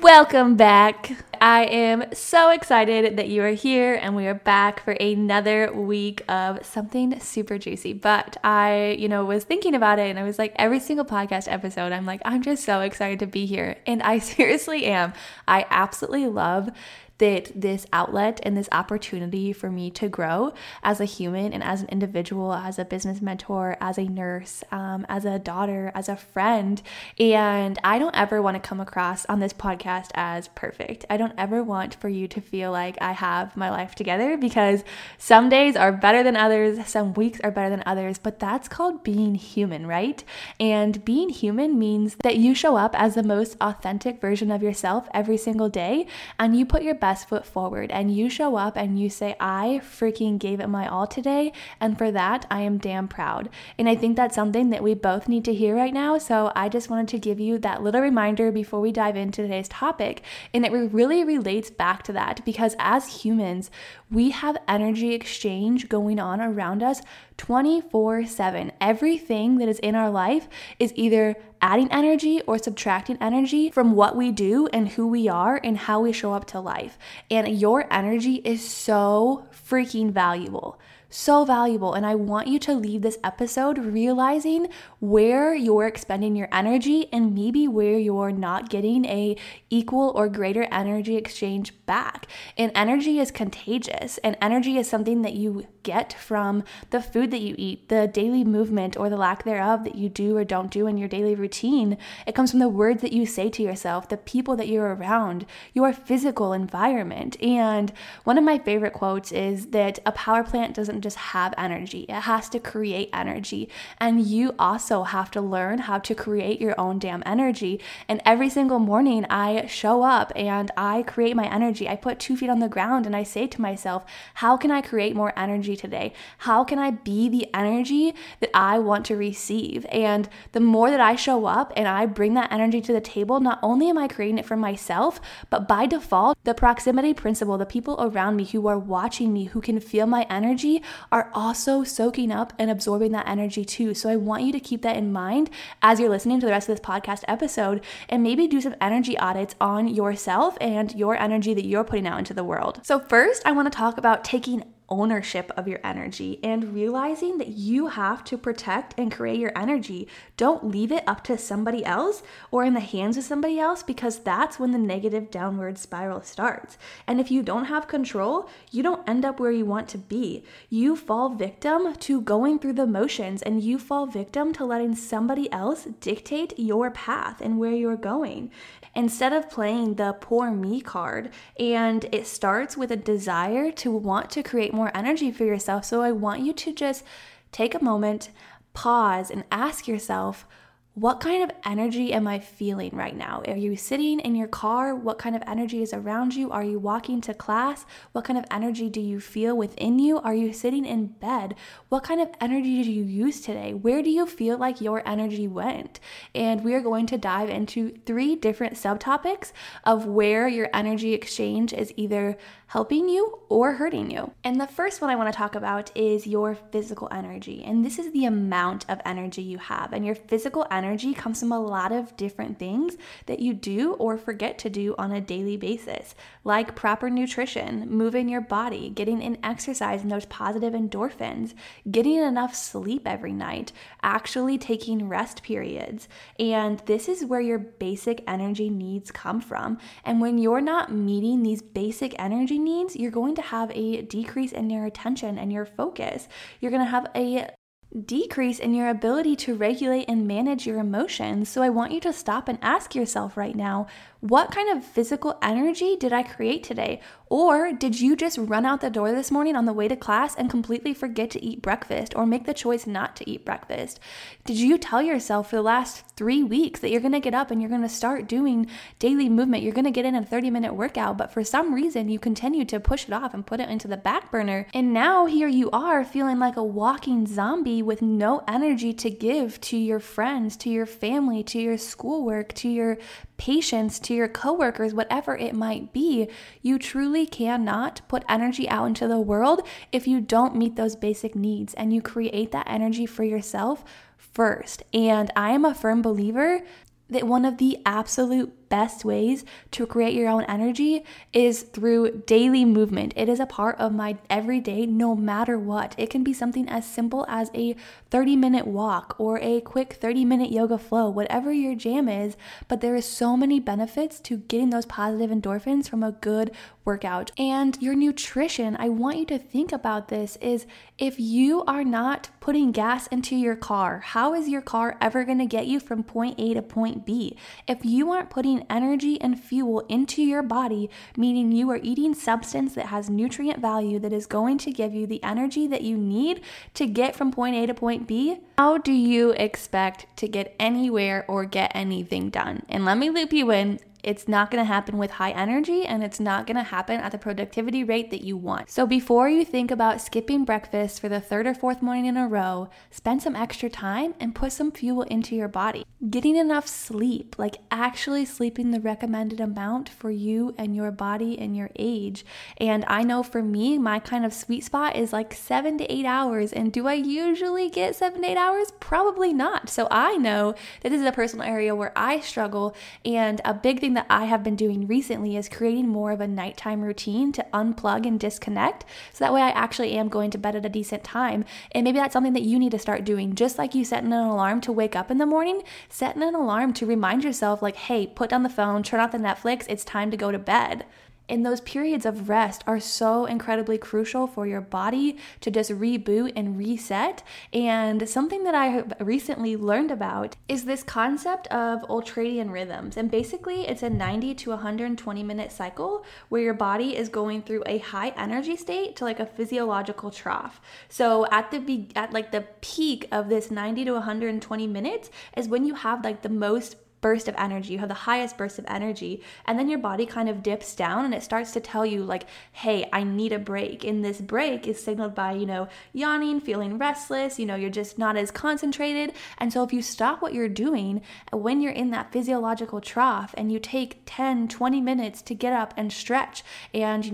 Welcome back. I am so excited that you are here and we are back for another week of something super juicy. But I, was thinking about it and I was like, every single podcast episode, I'm like, I'm just so excited to be here. And I seriously am. I absolutely love that this outlet and this opportunity for me to grow as a human and as an individual, as a business mentor, as a nurse, as a daughter, as a friend. And I don't ever want to come across on this podcast as perfect. I don't ever want for you to feel like I have my life together, because some days are better than others, some weeks are better than others, but that's called being human, right? And being human means that you show up as the most authentic version of yourself every single day, and you put your best foot forward and you show up and you say, I freaking gave it my all today, and for that I am damn proud. And I think that's something that we both need to hear right now, so I just wanted to give you that little reminder before we dive into today's topic. And it really relates back to that, because as humans we have energy exchange going on around us 24/7. Everything that is in our life is either adding energy or subtracting energy from what we do and who we are and how we show up to life. And your energy is so freaking valuable. So valuable. And I want you to leave this episode realizing where you're expending your energy and maybe where you're not getting a equal or greater energy exchange back. And energy is contagious, and energy is something that you get from the food that you eat, the daily movement or the lack thereof that you do or don't do in your daily routine. It comes from the words that you say to yourself, the people that you're around, your physical environment. And one of my favorite quotes is that a power plant doesn't just have energy. It has to create energy. And you also have to learn how to create your own damn energy. And every single morning I show up and I create my energy. I put 2 feet on the ground and I say to myself, how can I create more energy today? How can I be the energy that I want to receive? And the more that I show up and I bring that energy to the table, not only am I creating it for myself, but by default, the proximity principle, the people around me who are watching me, who can feel my energy, are also soaking up and absorbing that energy too. So I want you to keep that in mind as you're listening to the rest of this podcast episode, and maybe do some energy audits on yourself and your energy that you're putting out into the world. So first, I want to talk about taking ownership of your energy and realizing that you have to protect and create your energy. Don't leave it up to somebody else or in the hands of somebody else, because that's when the negative downward spiral starts. And if you don't have control, you don't end up where you want to be. You fall victim to going through the motions, and you fall victim to letting somebody else dictate your path and where you're going. Instead of playing the poor me card, and it starts with a desire to want to create more energy for yourself. So I want you to just take a moment, pause, and ask yourself, what kind of energy am I feeling right now? Are you sitting in your car? What kind of energy is around you? Are you walking to class? What kind of energy do you feel within you? Are you sitting in bed? What kind of energy do you use today? Where do you feel like your energy went? And we are going to dive into 3 different subtopics of where your energy exchange is either helping you or hurting you. And the first one I want to talk about is your physical energy. And this is the amount of energy you have. And your physical energy comes from a lot of different things that you do or forget to do on a daily basis, like proper nutrition, moving your body, getting in exercise and those positive endorphins, getting enough sleep every night, actually taking rest periods. And this is where your basic energy needs come from. And when you're not meeting these basic energy needs, you're going to have a decrease in your attention and your focus. You're going to have a decrease in your ability to regulate and manage your emotions. So I want you to stop and ask yourself right now, what kind of physical energy did I create today? Or did you just run out the door this morning on the way to class and completely forget to eat breakfast or make the choice not to eat breakfast? Did you tell yourself for the last 3 weeks that you're going to get up and you're going to start doing daily movement, you're going to get in a 30-minute workout, but for some reason you continue to push it off and put it into the back burner, and now here you are feeling like a walking zombie with no energy to give to your friends, to your family, to your schoolwork, to your patients, to your coworkers, whatever it might be? You truly cannot put energy out into the world if you don't meet those basic needs and you create that energy for yourself first. And I am a firm believer that one of the absolute best ways to create your own energy is through daily movement. It is a part of my everyday, no matter what. It can be something as simple as a 30-minute walk or a quick 30-minute yoga flow, whatever your jam is, but there is so many benefits to getting those positive endorphins from a good workout. And your nutrition, I want you to think about this, is if you are not putting gas into your car, how is your car ever going to get you from point A to point B? If you aren't putting energy and fuel into your body, meaning you are eating substance that has nutrient value that is going to give you the energy that you need to get from point A to point B, how do you expect to get anywhere or get anything done? And let me loop you in. It's not going to happen with high energy, and it's not going to happen at the productivity rate that you want. So before you think about skipping breakfast for the third or fourth morning in a row, spend some extra time and put some fuel into your body. Getting enough sleep, like actually sleeping the recommended amount for you and your body and your age. And I know for me, my kind of sweet spot is like 7 to 8 hours. And do I usually get 7 to 8 hours? Probably not. So I know that this is a personal area where I struggle, and a big thing that I have been doing recently is creating more of a nighttime routine to unplug and disconnect, so that way I actually am going to bed at a decent time. And maybe that's something that you need to start doing. Just like you setting an alarm to wake up in the morning, setting an alarm to remind yourself, like, hey, put down the phone, turn off the Netflix, it's time to go to bed. And those periods of rest are so incredibly crucial for your body to just reboot and reset. And something that I have recently learned about is this concept of ultradian rhythms. And basically it's a 90 to 120 minute cycle where your body is going through a high energy state to like a physiological trough. So at the peak of this 90 to 120 minutes is when you have like the most burst of energy, you have the highest burst of energy, and then your body kind of dips down and it starts to tell you like, hey, I need a break. And this break is signaled by, yawning, feeling restless, you're just not as concentrated. And so if you stop what you're doing when you're in that physiological trough and you take 10, 20 minutes to get up and stretch and,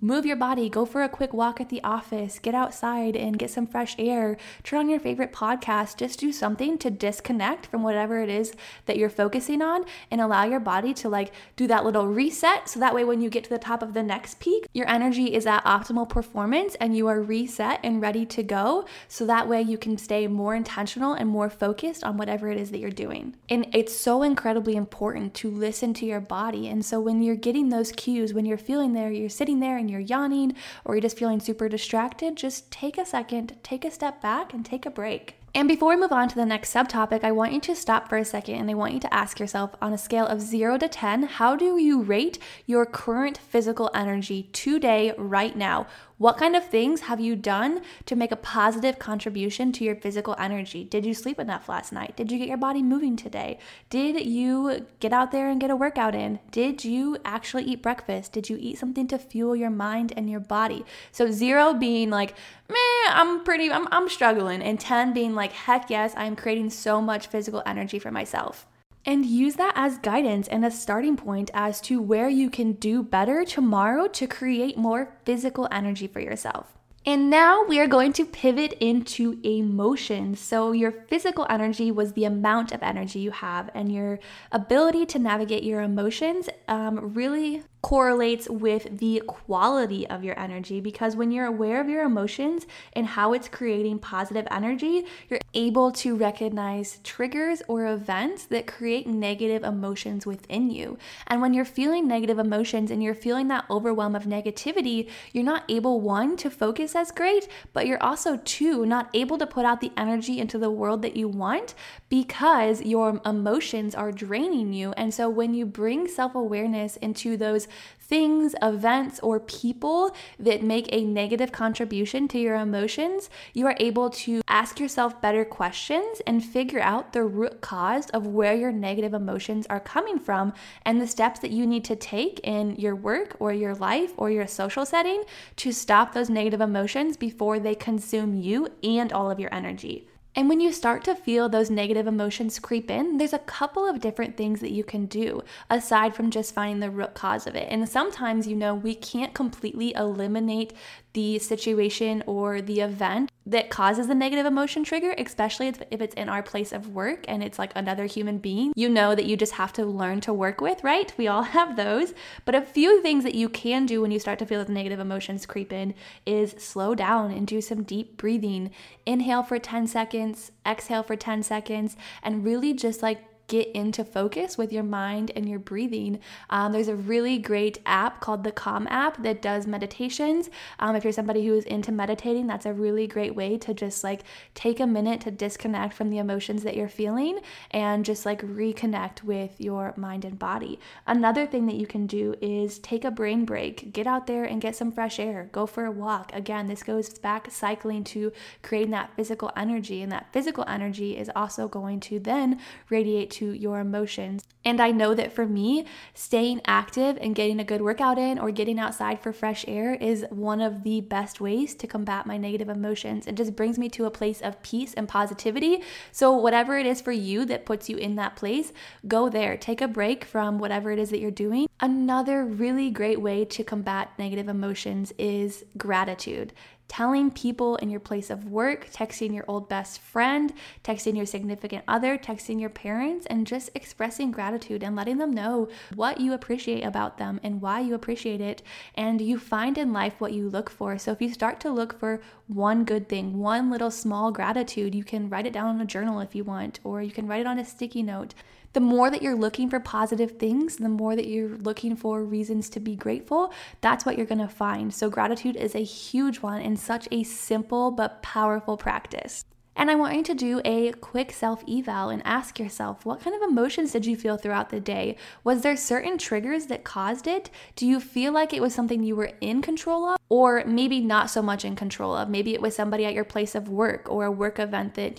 move your body, go for a quick walk at the office, get outside and get some fresh air, turn on your favorite podcast, just do something to disconnect from whatever it is that you're focusing on and allow your body to like do that little reset. So that way when you get to the top of the next peak, your energy is at optimal performance and you are reset and ready to go. So that way you can stay more intentional and more focused on whatever it is that you're doing. And it's so incredibly important to listen to your body. And so when you're getting those cues, when you're feeling there, you're sitting there and you're yawning or you're just feeling super distracted, just take a second, take a step back and take a break. And before we move on to the next subtopic, I want you to stop for a second and I want you to ask yourself on a scale of 0 to 10, how do you rate your current physical energy today, right now? What kind of things have you done to make a positive contribution to your physical energy? Did you sleep enough last night? Did you get your body moving today? Did you get out there and get a workout in? Did you actually eat breakfast? Did you eat something to fuel your mind and your body? So 0 being like, meh, I'm struggling, and 10 being like, heck yes, I'm creating so much physical energy for myself. And use that as guidance and a starting point as to where you can do better tomorrow to create more physical energy for yourself. And now we are going to pivot into emotions. So your physical energy was the amount of energy you have, and your ability to navigate your emotions really correlates with the quality of your energy, because when you're aware of your emotions and how it's creating positive energy, you're able to recognize triggers or events that create negative emotions within you. And when you're feeling negative emotions and you're feeling that overwhelm of negativity, you're not able, one, to focus as great, but you're also, two, not able to put out the energy into the world that you want because your emotions are draining you. And so when you bring self-awareness into those things, events, or people that make a negative contribution to your emotions, you are able to ask yourself better questions and figure out the root cause of where your negative emotions are coming from and the steps that you need to take in your work or your life or your social setting to stop those negative emotions before they consume you and all of your energy. And when you start to feel those negative emotions creep in, there's a couple of different things that you can do aside from just finding the root cause of it. And sometimes, we can't completely eliminate the situation or the event that causes the negative emotion trigger, especially if it's in our place of work and it's like another human being, that you just have to learn to work with, right? We all have those. But a few things that you can do when you start to feel those negative emotions creep in is slow down and do some deep breathing. Inhale for 10 seconds, exhale for 10 seconds, and really just get into focus with your mind and your breathing. There's a really great app called the Calm app that does meditations. If you're somebody who is into meditating, that's a really great way to just take a minute to disconnect from the emotions that you're feeling and just reconnect with your mind and body. Another thing that you can do is take a brain break. Get out there and get some fresh air. Go for a walk. Again, this goes back cycling to creating that physical energy, and that physical energy is also going to then radiate to your emotions. And I know that for me, staying active and getting a good workout in or getting outside for fresh air is one of the best ways to combat my negative emotions. It just brings me to a place of peace and positivity. So whatever it is for you that puts you in that place, go there. Take a break from whatever it is that you're doing. Another really great way to combat negative emotions is gratitude. Telling people in your place of work, texting your old best friend, texting your significant other, texting your parents, and just expressing gratitude and letting them know what you appreciate about them and why you appreciate it. And you find in life what you look for. So if you start to look for one good thing, one little small gratitude, you can write it down on a journal if you want, or you can write it on a sticky note. The more that you're looking for positive things, the more that you're looking for reasons to be grateful, that's what you're going to find. So gratitude is a huge one and such a simple but powerful practice. And I want you to do a quick self-eval and ask yourself, what kind of emotions did you feel throughout the day? Was there certain triggers that caused it? Do you feel like it was something you were in control of, or maybe not so much in control of? Maybe it was somebody at your place of work or a work event that,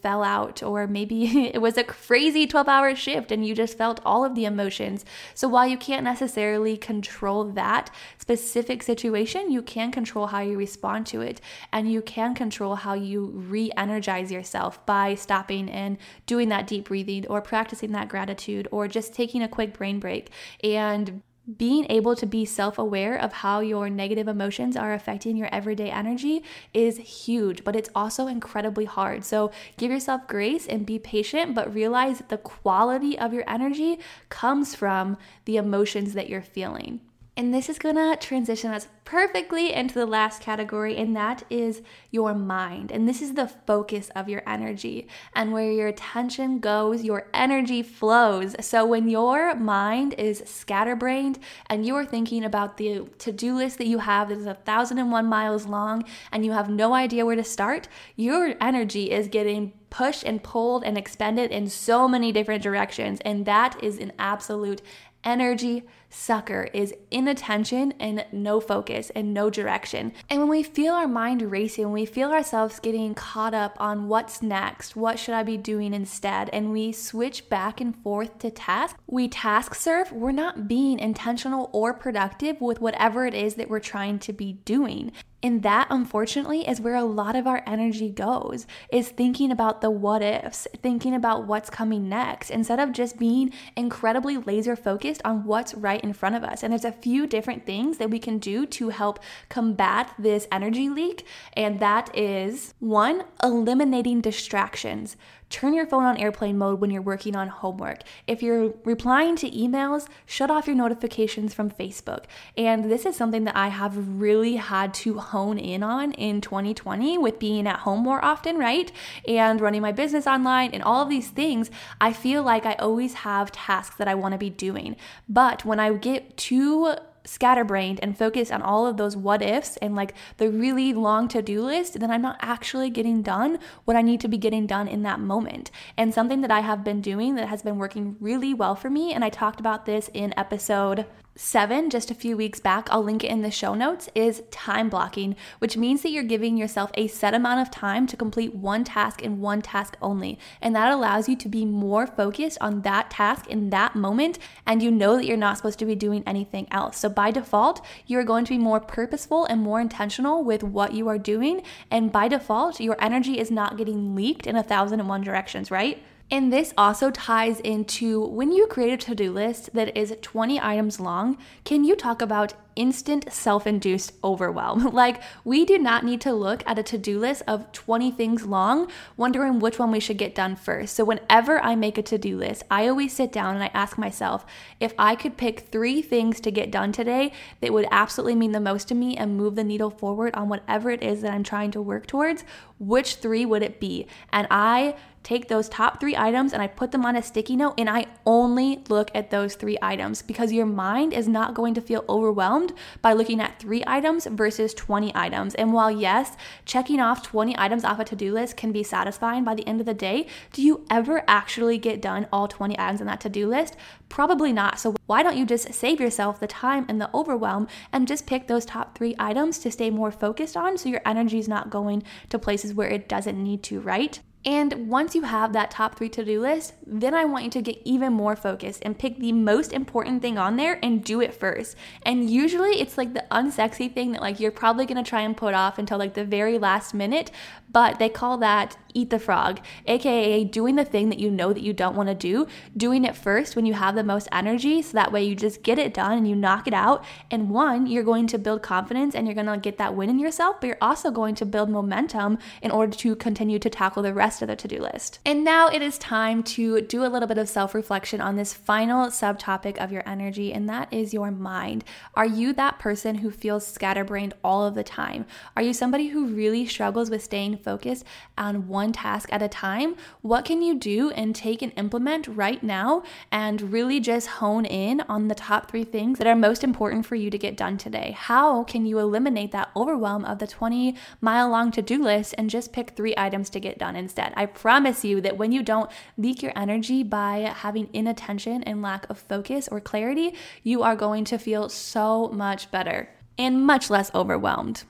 fell out, or maybe it was a crazy 12-hour shift and you just felt all of the emotions. So while you can't necessarily control that specific situation, you can control how you respond to it, and you can control how you re-energize yourself by stopping and doing that deep breathing or practicing that gratitude or just taking a quick brain break and being able to be self-aware of how your negative emotions are affecting your everyday energy is huge, but it's also incredibly hard. So give yourself grace and be patient, but realize that the quality of your energy comes from the emotions that you're feeling. And this is gonna transition us perfectly into the last category, and that is your mind. And this is the focus of your energy, and where your attention goes, your energy flows. So when your mind is scatterbrained and you are thinking about the to-do list that you have that is 1,001 miles long and you have no idea where to start, your energy is getting pushed and pulled and expended in so many different directions, and that is an absolute energy sucker, is inattention and no focus and no direction. And when we feel our mind racing, when we feel ourselves getting caught up on what's next, what should I be doing instead, and we switch back and forth to tasks, we task surf, we're not being intentional or productive with whatever it is that we're trying to be doing. And that, unfortunately, is where a lot of our energy goes, is thinking about the what ifs, thinking about what's coming next, instead of just being incredibly laser focused on what's right in front of us. And there's a few different things that we can do to help combat this energy leak. And that is 1, eliminating distractions. Turn your phone on airplane mode when you're working on homework. If you're replying to emails, shut off your notifications from Facebook. And this is something that I have really had to hone in on in 2020 with being at home more often, right? And running my business online and all of these things. I feel like I always have tasks that I want to be doing. But when I get too scatterbrained and focused on all of those what ifs and like the really long to-do list, then I'm not actually getting done what I need to be getting done in that moment. And something that I have been doing that has been working really well for me, and I talked about this in episode 7 just a few weeks back, I'll link it in the show notes, is time blocking, which means that you're giving yourself a set amount of time to complete one task and one task only. And that allows you to be more focused on that task in that moment, and you know that you're not supposed to be doing anything else. So by default, you're going to be more purposeful and more intentional with what you are doing, and by default, your energy is not getting leaked in 1,001 directions, right? And this also ties into when you create a to-do list that is 20 items long, can you talk about instant self-induced overwhelm? Like, we do not need to look at a to-do list of 20 things long, wondering which one we should get done first. So whenever I make a to-do list, I always sit down and I ask myself, if I could pick 3 things to get done today that would absolutely mean the most to me and move the needle forward on whatever it is that I'm trying to work towards, which 3 would it be? And I take those top 3 items and I put them on a sticky note, and I only look at those 3 items, because your mind is not going to feel overwhelmed by looking at 3 items versus 20 items. And while yes, checking off 20 items off a to-do list can be satisfying by the end of the day, do you ever actually get done all 20 items on that to-do list? Probably not. So why don't you just save yourself the time and the overwhelm and just pick those top 3 items to stay more focused on, so your energy is not going to places where it doesn't need to, right? And once you have that top 3 to-do list, then I want you to get even more focused and pick the most important thing on there and do it first. And usually it's like the unsexy thing that like you're probably gonna try and put off until like the very last minute, but they call that eat the frog, aka doing the thing that you know that you don't wanna do, doing it first when you have the most energy, so that way you just get it done and you knock it out. And 1, you're going to build confidence and you're gonna get that win in yourself, but you're also going to build momentum in order to continue to tackle the rest of the to-do list. And now it is time to do a little bit of self-reflection on this final subtopic of your energy, and that is your mind. Are you that person who feels scatterbrained all of the time? Are you somebody who really struggles with staying focused on one task at a time? What can you do and take and implement right now and really just hone in on the top 3 things that are most important for you to get done today? How can you eliminate that overwhelm of the 20-mile long to-do list and just pick 3 items to get done instead? I promise you that when you don't leak your energy by having inattention and lack of focus or clarity, you are going to feel so much better and much less overwhelmed.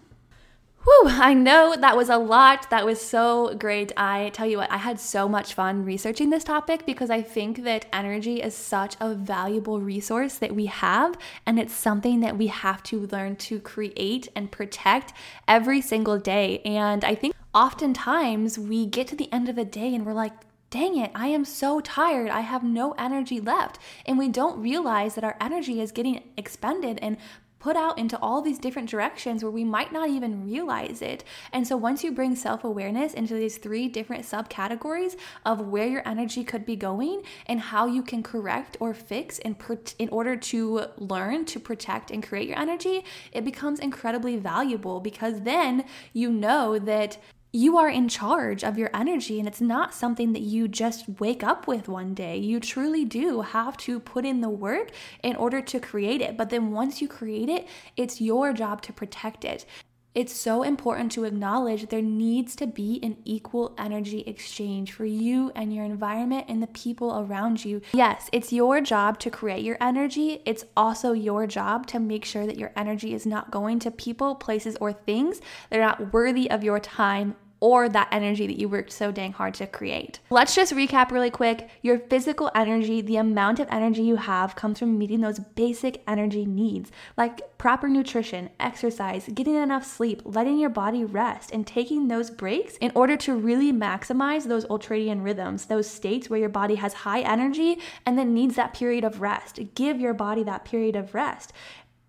Whew, I know that was a lot. That was so great. I tell you what, I had so much fun researching this topic, because I think that energy is such a valuable resource that we have, and it's something that we have to learn to create and protect every single day. And I think oftentimes we get to the end of the day and we're like, dang it, I am so tired. I have no energy left. And we don't realize that our energy is getting expended and put out into all these different directions where we might not even realize it. And so once you bring self-awareness into these 3 different subcategories of where your energy could be going and how you can correct or fix in order to learn to protect and create your energy, it becomes incredibly valuable, because then you know that you are in charge of your energy, and it's not something that you just wake up with one day. You truly do have to put in the work in order to create it. But then once you create it, it's your job to protect it. It's so important to acknowledge there needs to be an equal energy exchange for you and your environment and the people around you. Yes, it's your job to create your energy. It's also your job to make sure that your energy is not going to people, places, or things that are not worthy of your time or that energy that you worked so dang hard to create. Let's just recap really quick. Your physical energy, the amount of energy you have, comes from meeting those basic energy needs, like proper nutrition, exercise, getting enough sleep, letting your body rest, and taking those breaks in order to really maximize those ultradian rhythms, those states where your body has high energy and then needs that period of rest. Give your body that period of rest.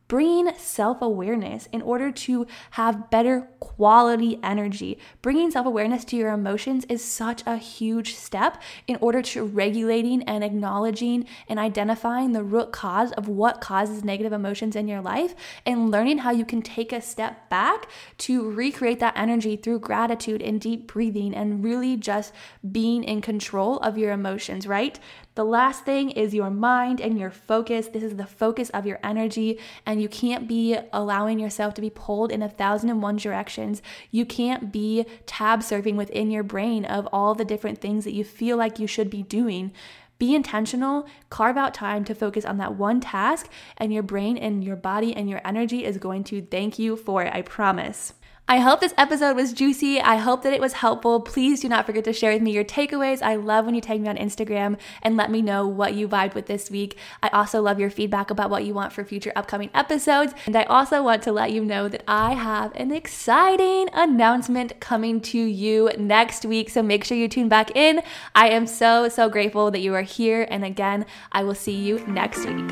Bringing self-awareness in order to have better quality energy. Bringing self-awareness to your emotions is such a huge step in order to regulating and acknowledging and identifying the root cause of what causes negative emotions in your life, and learning how you can take a step back to recreate that energy through gratitude and deep breathing and really just being in control of your emotions, right? The last thing is your mind and your focus. This is the focus of your energy, and you can't be allowing yourself to be pulled in 1,001 directions. You can't be tab surfing within your brain of all the different things that you feel like you should be doing. Be intentional, carve out time to focus on that one task, and your brain and your body and your energy is going to thank you for it, I promise. I hope this episode was juicy. I hope that it was helpful. Please do not forget to share with me your takeaways. I love when you tag me on Instagram and let me know what you vibed with this week. I also love your feedback about what you want for future upcoming episodes. And I also want to let you know that I have an exciting announcement coming to you next week. So make sure you tune back in. I am so, so grateful that you are here. And again, I will see you next week.